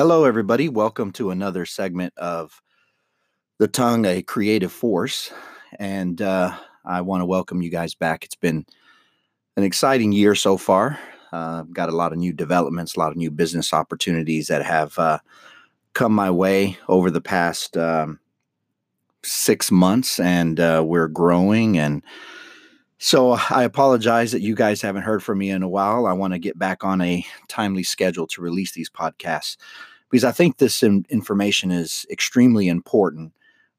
Hello, everybody. Welcome to another segment of The Tongue, a Creative Force. And I want to welcome you guys back. It's been an exciting year so far. Got a lot of new developments, a lot of new business opportunities that have come my way over the past 6 months. And we're growing. And so I apologize that you guys haven't heard from me in a while. I want to get back on a timely schedule to release these podcasts because I think this information is extremely important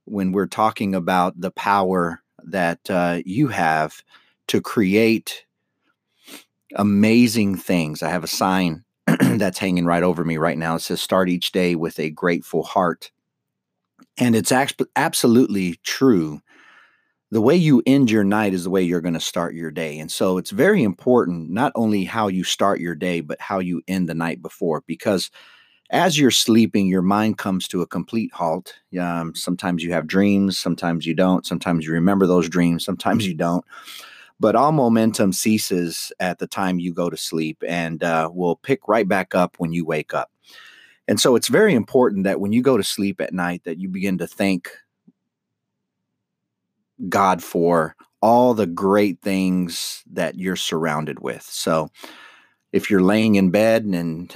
when we're talking about the power that you have to create amazing things. I have a sign that's hanging right over me right now. It says, "Start each day with a grateful heart." And it's absolutely true. The way you end your night is the way you're going to start your day. And so it's very important, not only how you start your day, but how you end the night before. Because as you're sleeping, your mind comes to a complete halt. Sometimes you have dreams. Sometimes you don't. Sometimes you remember those dreams. Sometimes you don't. But all momentum ceases at the time you go to sleep and will pick right back up when you wake up. And so it's very important that when you go to sleep at night that you begin to think God for all the great things that you're surrounded with. So if you're laying in bed and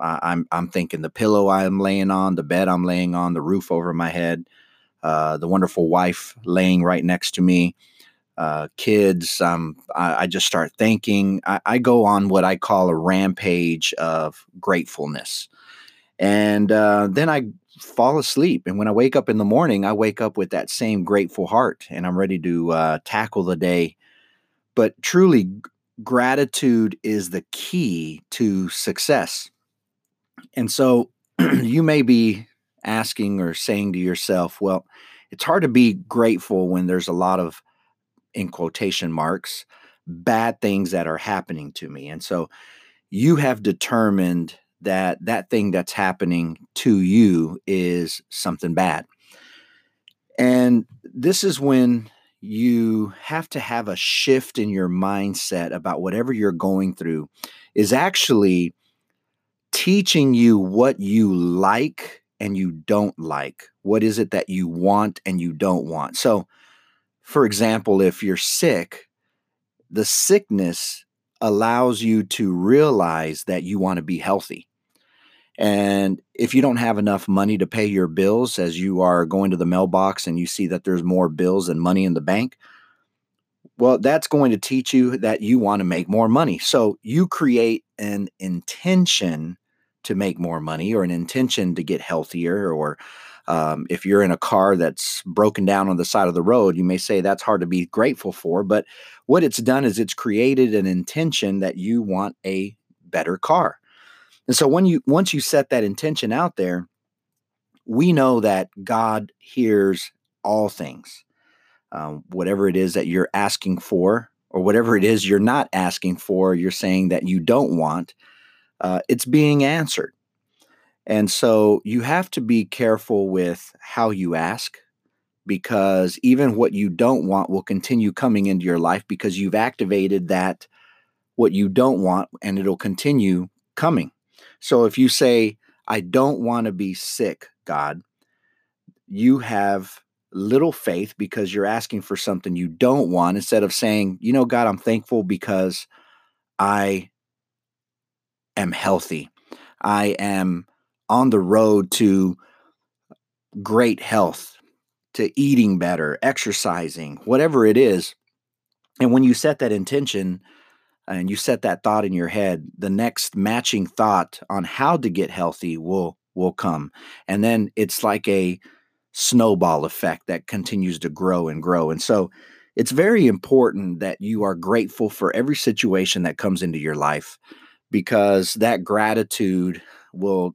I'm thinking the pillow I'm laying on, the bed I'm laying on, the roof over my head, the wonderful wife laying right next to me, kids, I just start thinking. I go on what I call a rampage of gratefulness. And then I fall asleep. And when I wake up in the morning, I wake up with that same grateful heart and I'm ready to tackle the day. But truly, gratitude is the key to success. And so you may be asking or saying to yourself, well, it's hard to be grateful when there's a lot of, in quotation marks, bad things that are happening to me. And so you have determined that thing that's happening to you is something bad. And this is when you have to have a shift in your mindset about whatever you're going through is actually teaching you what you like and you don't like. What is it that you want and you don't want? So, for example, if you're sick, the sickness allows you to realize that you want to be healthy. And if you don't have enough money to pay your bills, as you are going to the mailbox and you see that there's more bills than money in the bank, well, that's going to teach you that you want to make more money. So you create an intention to make more money or an intention to get healthier. Or if you're in a car that's broken down on the side of the road, you may say that's hard to be grateful for. But what it's done is it's created an intention that you want a better car. And so once you set that intention out there, we know that God hears all things. Whatever it is that you're asking for, or whatever it is you're not asking for, you're saying that you don't want, it's being answered. And so you have to be careful with how you ask, because even what you don't want will continue coming into your life because you've activated that what you don't want, and it'll continue coming. So if you say, "I don't want to be sick, God," you have little faith because you're asking for something you don't want instead of saying, "You know, God, I'm thankful because I am healthy. I am on the road to great health, to eating better, exercising," whatever it is. And when you set that intention and you set that thought in your head, the next matching thought on how to get healthy will come. And then it's like a snowball effect that continues to grow and grow. And so it's very important that you are grateful for every situation that comes into your life, because that gratitude will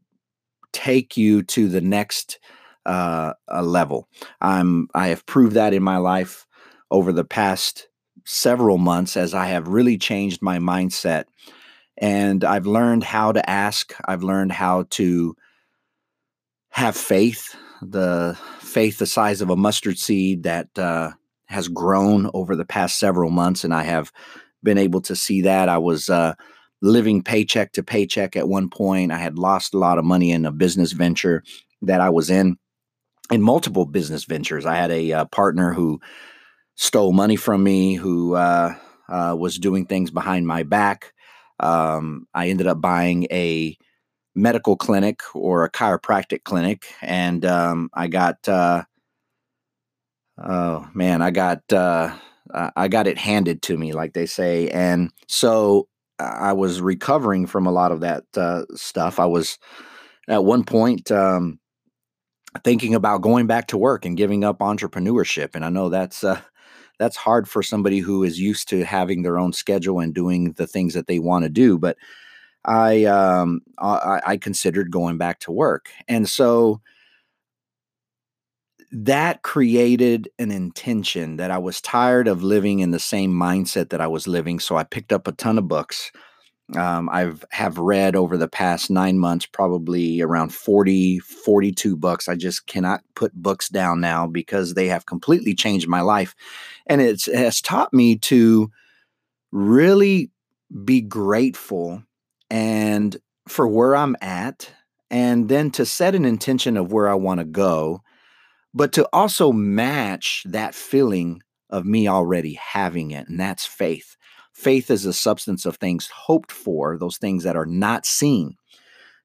take you to the next level. I have proved that in my life over the past several months as I have really changed my mindset. And I've learned how to ask. I've learned how to have faith, the faith the size of a mustard seed that has grown over the past several months. And I have been able to see that. I was living paycheck to paycheck at one point. I had lost a lot of money in a business venture that I was in multiple business ventures. I had a partner who stole money from me, who was doing things behind my back. I ended up buying a medical clinic or a chiropractic clinic, and I got it handed to me, like they say. And so I was recovering from a lot of that stuff. I was at one point thinking about going back to work and giving up entrepreneurship. And I know that's hard for somebody who is used to having their own schedule and doing the things that they want to do. But I considered going back to work. And so that created an intention that I was tired of living in the same mindset that I was living. So I picked up a ton of books. I've read over the past 9 months, probably around 40, 42 books. I just cannot put books down now because they have completely changed my life. And it has taught me to really be grateful and for where I'm at, and then to set an intention of where I want to go, but to also match that feeling of me already having it. And that's faith. Faith is the substance of things hoped for, those things that are not seen.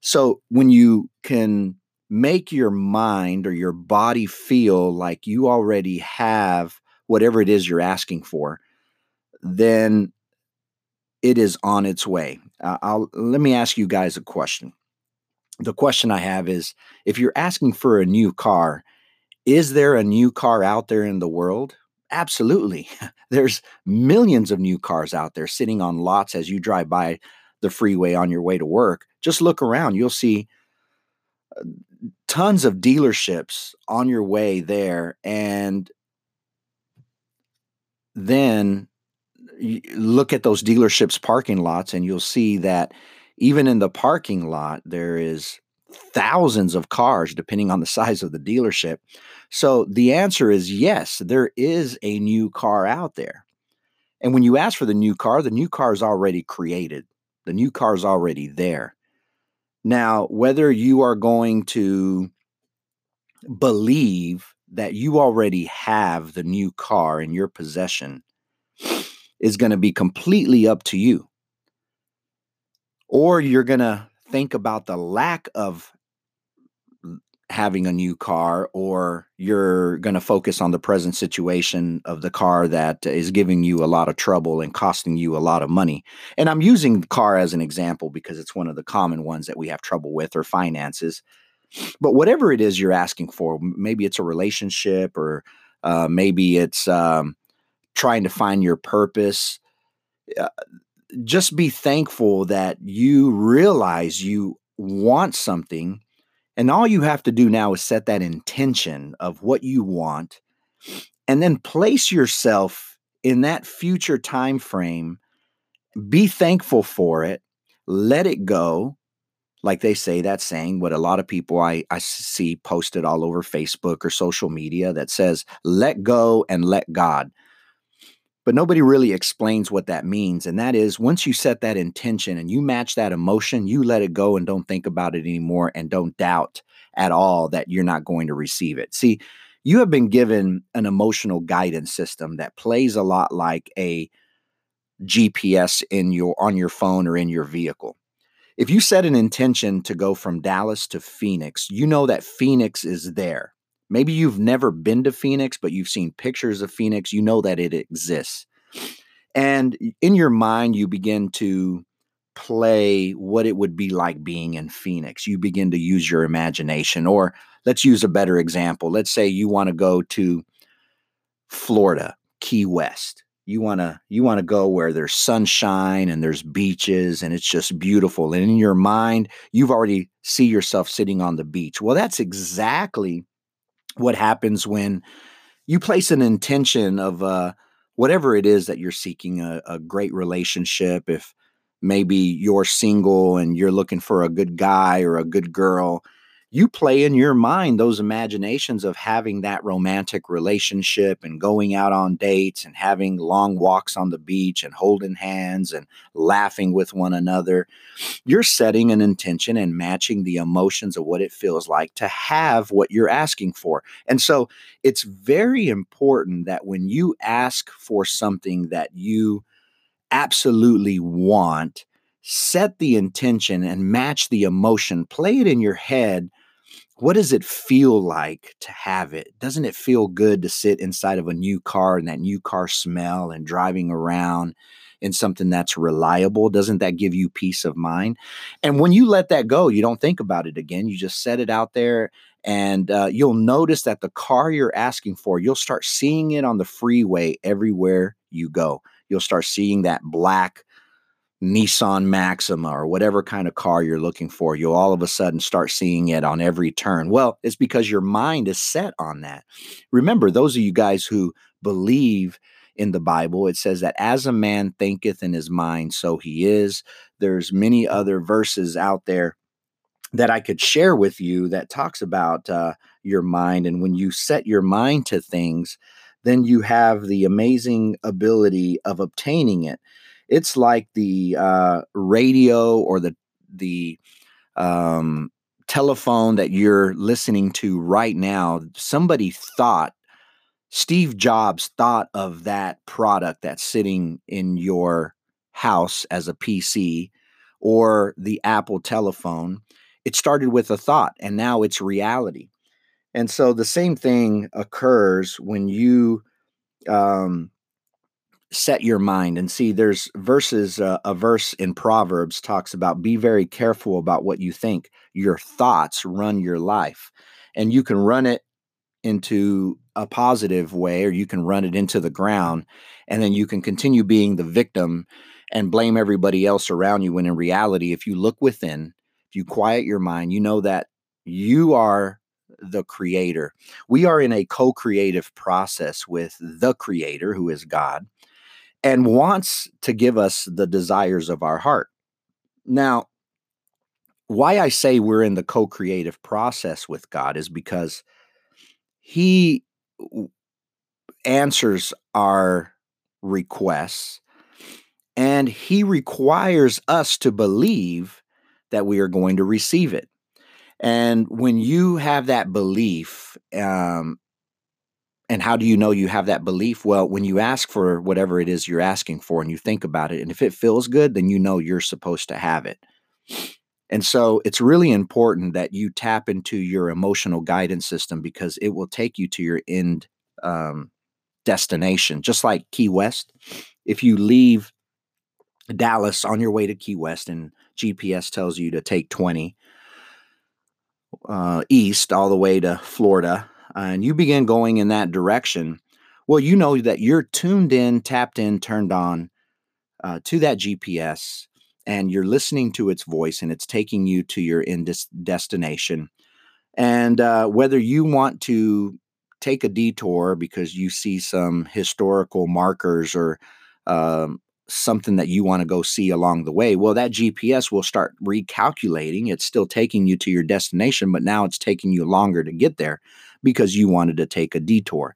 So when you can make your mind or your body feel like you already have whatever it is you're asking for, then it is on its way. Let me ask you guys a question. The question I have is, if you're asking for a new car, is there a new car out there in the world? Absolutely. There's millions of new cars out there sitting on lots as you drive by the freeway on your way to work. Just look around. You'll see tons of dealerships on your way there. And then you look at those dealerships' parking lots, and you'll see that even in the parking lot, there is thousands of cars, depending on the size of the dealership. So the answer is yes, there is a new car out there. And when you ask for the new car is already created. The new car is already there. Now, whether you are going to believe that you already have the new car in your possession is going to be completely up to you. Or you're going to think about the lack of having a new car, or you're going to focus on the present situation of the car that is giving you a lot of trouble and costing you a lot of money. And I'm using the car as an example because it's one of the common ones that we have trouble with, or finances. But whatever it is you're asking for, maybe it's a relationship, or maybe it's trying to find your purpose. Just be thankful that you realize you want something, and all you have to do now is set that intention of what you want, and then place yourself in that future time frame. Be thankful for it. Let it go. Like they say, that saying, what a lot of people I see posted all over Facebook or social media that says, let go and let God. But nobody really explains what that means. And that is, once you set that intention and you match that emotion, you let it go and don't think about it anymore, and don't doubt at all that you're not going to receive it. See, you have been given an emotional guidance system that plays a lot like a GPS on your phone or in your vehicle. If you set an intention to go from Dallas to Phoenix, you know that Phoenix is there. Maybe you've never been to Phoenix, but you've seen pictures of Phoenix. You know that it exists. And in your mind, you begin to play what it would be like being in Phoenix. You begin to use your imagination. Or let's use a better example. Let's say you want to go to Florida, Key West. You want to go where there's sunshine and there's beaches and it's just beautiful. And in your mind, you've already see yourself sitting on the beach. Well, that's exactly what happens when you place an intention of whatever it is that you're seeking, a great relationship. If maybe you're single and you're looking for a good guy or a good girl, you play in your mind those imaginations of having that romantic relationship and going out on dates and having long walks on the beach and holding hands and laughing with one another. You're setting an intention and matching the emotions of what it feels like to have what you're asking for. And so it's very important that when you ask for something that you absolutely want, set the intention and match the emotion. Play it in your head. What does it feel like to have it? Doesn't it feel good to sit inside of a new car and that new car smell and driving around in something that's reliable? Doesn't that give you peace of mind? And when you let that go, you don't think about it again. You just set it out there, and you'll notice that the car you're asking for, you'll start seeing it on the freeway everywhere you go. You'll start seeing that black Nissan Maxima or whatever kind of car you're looking for. You'll all of a sudden start seeing it on every turn. Well, it's because your mind is set on that. Remember, those of you guys who believe in the Bible, it says that as a man thinketh in his mind, so he is. There's many other verses out there that I could share with you that talks about your mind. And when you set your mind to things, then you have the amazing ability of obtaining it. It's like the radio or the telephone that you're listening to right now. Somebody thought, Steve Jobs thought of that product that's sitting in your house as a PC or the Apple telephone. It started with a thought, and now it's reality. And so the same thing occurs when you set your mind. And see, there's verses, a verse in Proverbs talks about, be very careful about what you think. Your thoughts run your life, and you can run it into a positive way, or you can run it into the ground, and then you can continue being the victim and blame everybody else around you. When in reality, if you look within, if you quiet your mind, you know that you are the creator. We are in a co-creative process with the creator, who is God, and wants to give us the desires of our heart. Now, why I say we're in the co-creative process with God is because he answers our requests, and he requires us to believe that we are going to receive it. And when you have that belief, and how do you know you have that belief? Well, when you ask for whatever it is you're asking for and you think about it, and if it feels good, then you know you're supposed to have it. And so it's really important that you tap into your emotional guidance system, because it will take you to your end destination. Just like Key West, if you leave Dallas on your way to Key West and GPS tells you to take 20 east all the way to Florida, and you begin going in that direction, well, you know that you're tuned in, tapped in, turned on to that GPS, and you're listening to its voice, and it's taking you to your end destination. And whether you want to take a detour because you see some historical markers or something that you want to go see along the way, well, that GPS will start recalculating. It's still taking you to your destination, but now it's taking you longer to get there because you wanted to take a detour.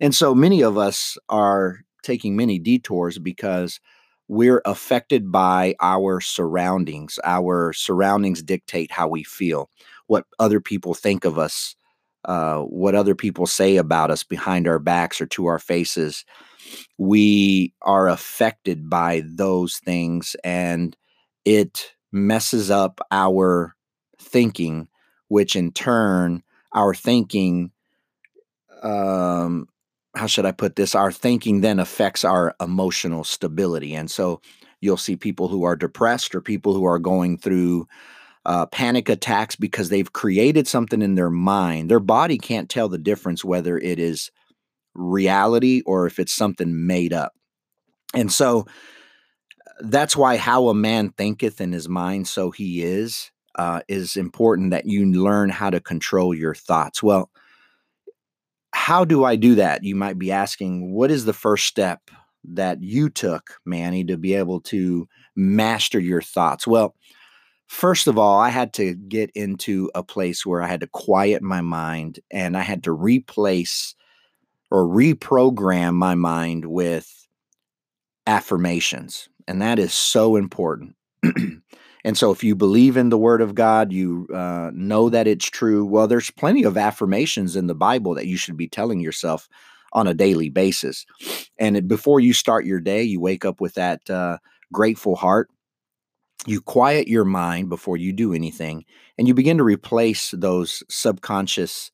And so many of us are taking many detours because we're affected by our surroundings. Our surroundings dictate how we feel, what other people think of us, what other people say about us behind our backs or to our faces. We are affected by those things, and it messes up our thinking, which in turn, our thinking, how should I put this? Our thinking then affects our emotional stability. And so you'll see people who are depressed or people who are going through panic attacks because they've created something in their mind. Their body can't tell the difference whether it is reality or if it's something made up. And so that's why how a man thinketh in his mind, so he is important, that you learn how to control your thoughts. Well, how do I do that? You might be asking, what is the first step that you took, Manny, to be able to master your thoughts? Well, First of all, I had to get into a place where I had to quiet my mind, and I had to replace or reprogram my mind with affirmations. And that is so important. And so if you believe in the Word of God, you know that it's true. Well, there's plenty of affirmations in the Bible that you should be telling yourself on a daily basis. And before you start your day, you wake up with that grateful heart. You quiet your mind before you do anything, and you begin to replace those subconscious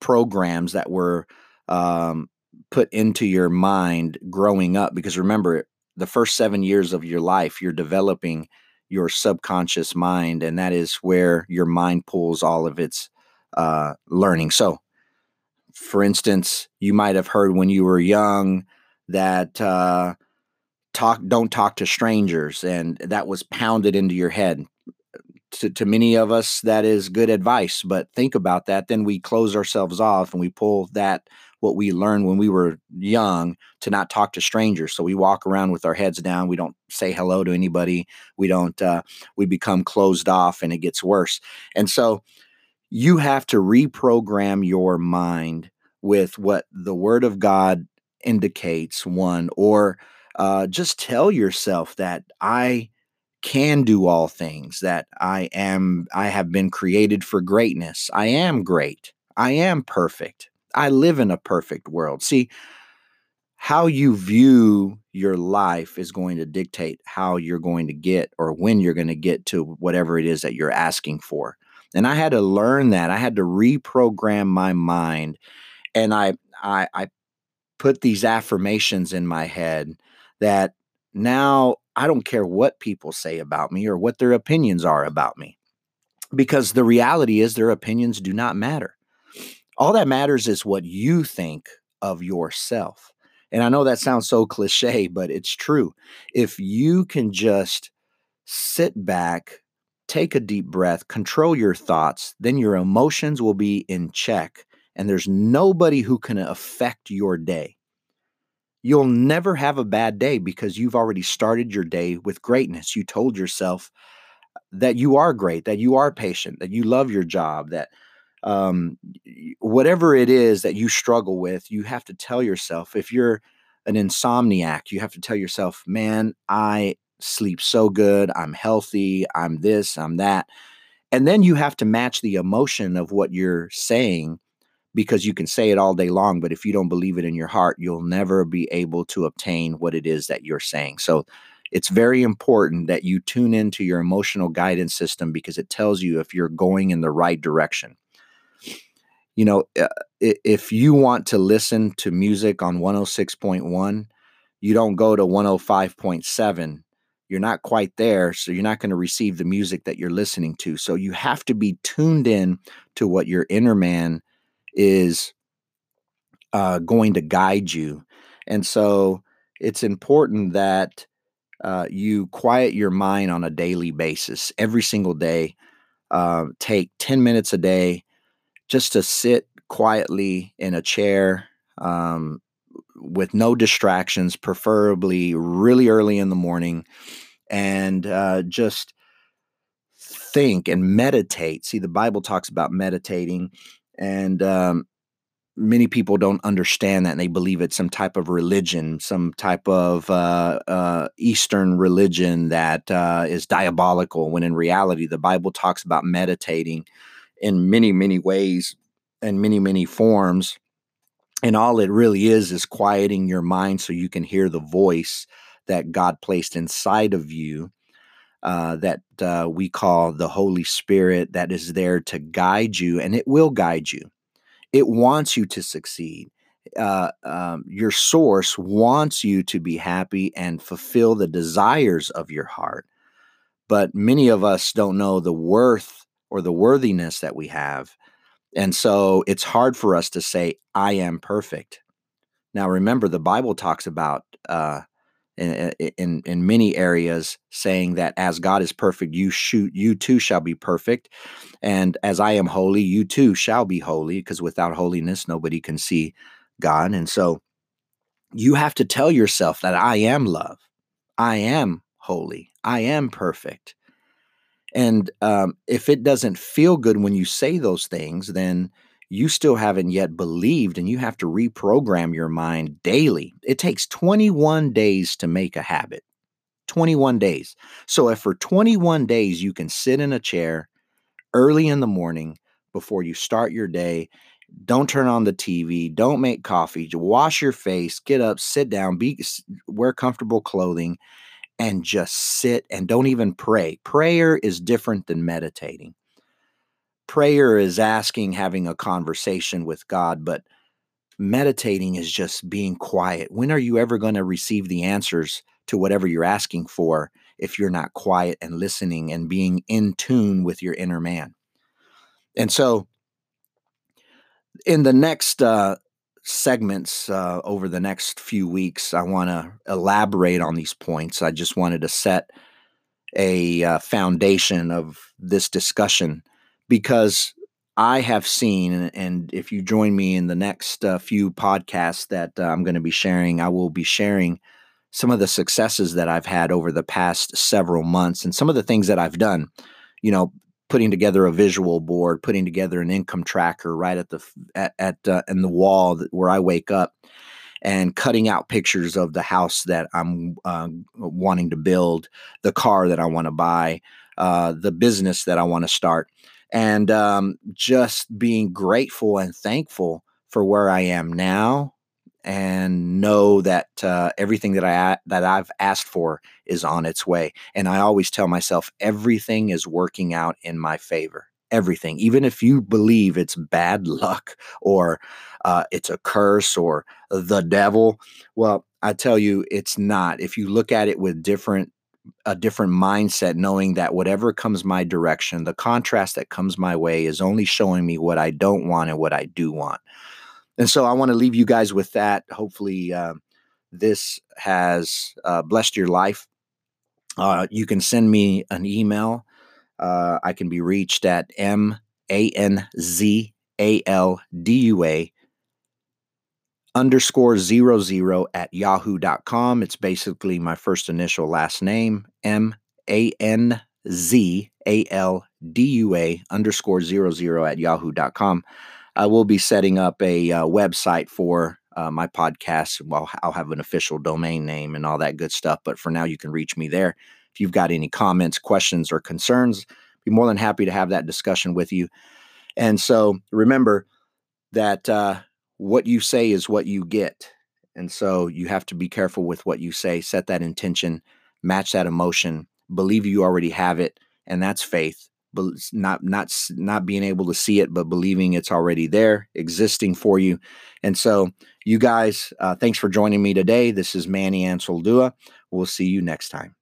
programs that were put into your mind growing up. Because remember, the first 7 years of your life, you're developing your subconscious mind, and that is where your mind pulls all of its learning. So, for instance, you might have heard when you were young that don't talk to strangers, and that was pounded into your head. To many of us, that is good advice, but think about that. Then we close ourselves off and we pull that, what we learned when we were young, to not talk to strangers. So we walk around with our heads down. We don't say hello to anybody. We don't, we become closed off, and it gets worse. And so you have to reprogram your mind with what the Word of God indicates, one, or just tell yourself that I can do all things, that I have been created for greatness. I am great. I am perfect. I live in a perfect world. See, how you view your life is going to dictate how you're going to get, or when you're going to get to whatever it is that you're asking for. And I had to learn that. I had to reprogram my mind. And I put these affirmations in my head that now I don't care what people say about me or what their opinions are about me, because the reality is their opinions do not matter. All that matters is what you think of yourself. And I know that sounds so cliche, but it's true. If you can just sit back, take a deep breath, control your thoughts, then your emotions will be in check. And there's nobody who can affect your day. You'll never have a bad day because you've already started your day with greatness. You told yourself that you are great, that you are patient, that you love your job, that whatever it is that you struggle with, you have to tell yourself. If you're an insomniac, you have to tell yourself, man, I sleep so good. I'm healthy. I'm this, I'm that. And then you have to match the emotion of what you're saying, because you can say it all day long, but if you don't believe it in your heart, you'll never be able to obtain what it is that you're saying. So it's very important that you tune into your emotional guidance system, because it tells you if you're going in the right direction. You know, if you want to listen to music on 106.1, you don't go to 105.7. You're not quite there, so you're not going to receive the music that you're listening to. So you have to be tuned in to what your inner man is going to guide you. And so it's important that you quiet your mind on a daily basis. Every single day, take 10 minutes a day just to sit quietly in a chair with no distractions, preferably really early in the morning, and just think and meditate. See, the Bible talks about meditating. And many people don't understand that, and they believe it's some type of religion, some type of Eastern religion that is diabolical, when in reality, the Bible talks about meditating in many, many ways and many, many forms. And all it really is quieting your mind so you can hear the voice that God placed inside of you, that we call the Holy Spirit, that is there to guide you, and it will guide you. It wants you to succeed. Your source wants you to be happy and fulfill the desires of your heart. But many of us don't know the worth or the worthiness that we have. And so it's hard for us to say, I am perfect. Now, remember, the Bible talks about in many areas saying that as God is perfect, you too shall be perfect. And as I am holy, you too shall be holy, because without holiness, nobody can see God. And so you have to tell yourself that I am love. I am holy. I am perfect. And if it doesn't feel good when you say those things, then you still haven't yet believed, and you have to reprogram your mind daily. It takes 21 days to make a habit. 21 days. So if for 21 days you can sit in a chair early in the morning before you start your day, don't turn on the TV, don't make coffee, wash your face, get up, sit down, wear comfortable clothing, and just sit, and don't even pray. Prayer is different than meditating. Prayer is asking, having a conversation with God, but meditating is just being quiet. When are you ever going to receive the answers to whatever you're asking for if you're not quiet and listening and being in tune with your inner man? And so in the next segments over the next few weeks, I want to elaborate on these points. I just wanted to set a foundation of this discussion, because I have seen, and if you join me in the next few podcasts that I'm going to be sharing, I will be sharing some of the successes that I've had over the past several months and some of the things that I've done, you know, putting together a visual board, putting together an income tracker right in the wall where I wake up, and cutting out pictures of the house that I'm wanting to build, the car that I want to buy, the business that I want to start, and just being grateful and thankful for where I am now, and know that everything that I've asked for is on its way. And I always tell myself, everything is working out in my favor. Everything. Even if you believe it's bad luck, or it's a curse, or the devil, well, I tell you, it's not. If you look at it with a different mindset, knowing that whatever comes my direction, the contrast that comes my way is only showing me what I don't want and what I do want. And so I want to leave you guys with that. Hopefully this has blessed your life. You can send me an email. I can be reached at manzaldua_00@yahoo.com. It's basically my first initial last name, manzaldua_00@yahoo.com. I will be setting up a website for my podcast. Well, I'll have an official domain name and all that good stuff. But for now, you can reach me there. If you've got any comments, questions, or concerns, I'd be more than happy to have that discussion with you. And so remember that what you say is what you get. And so you have to be careful with what you say. Set that intention, match that emotion, believe you already have it. And that's faith. But not being able to see it, but believing it's already there, existing for you. And so you guys, thanks for joining me today. This is Manny Ansaldua. We'll see you next time.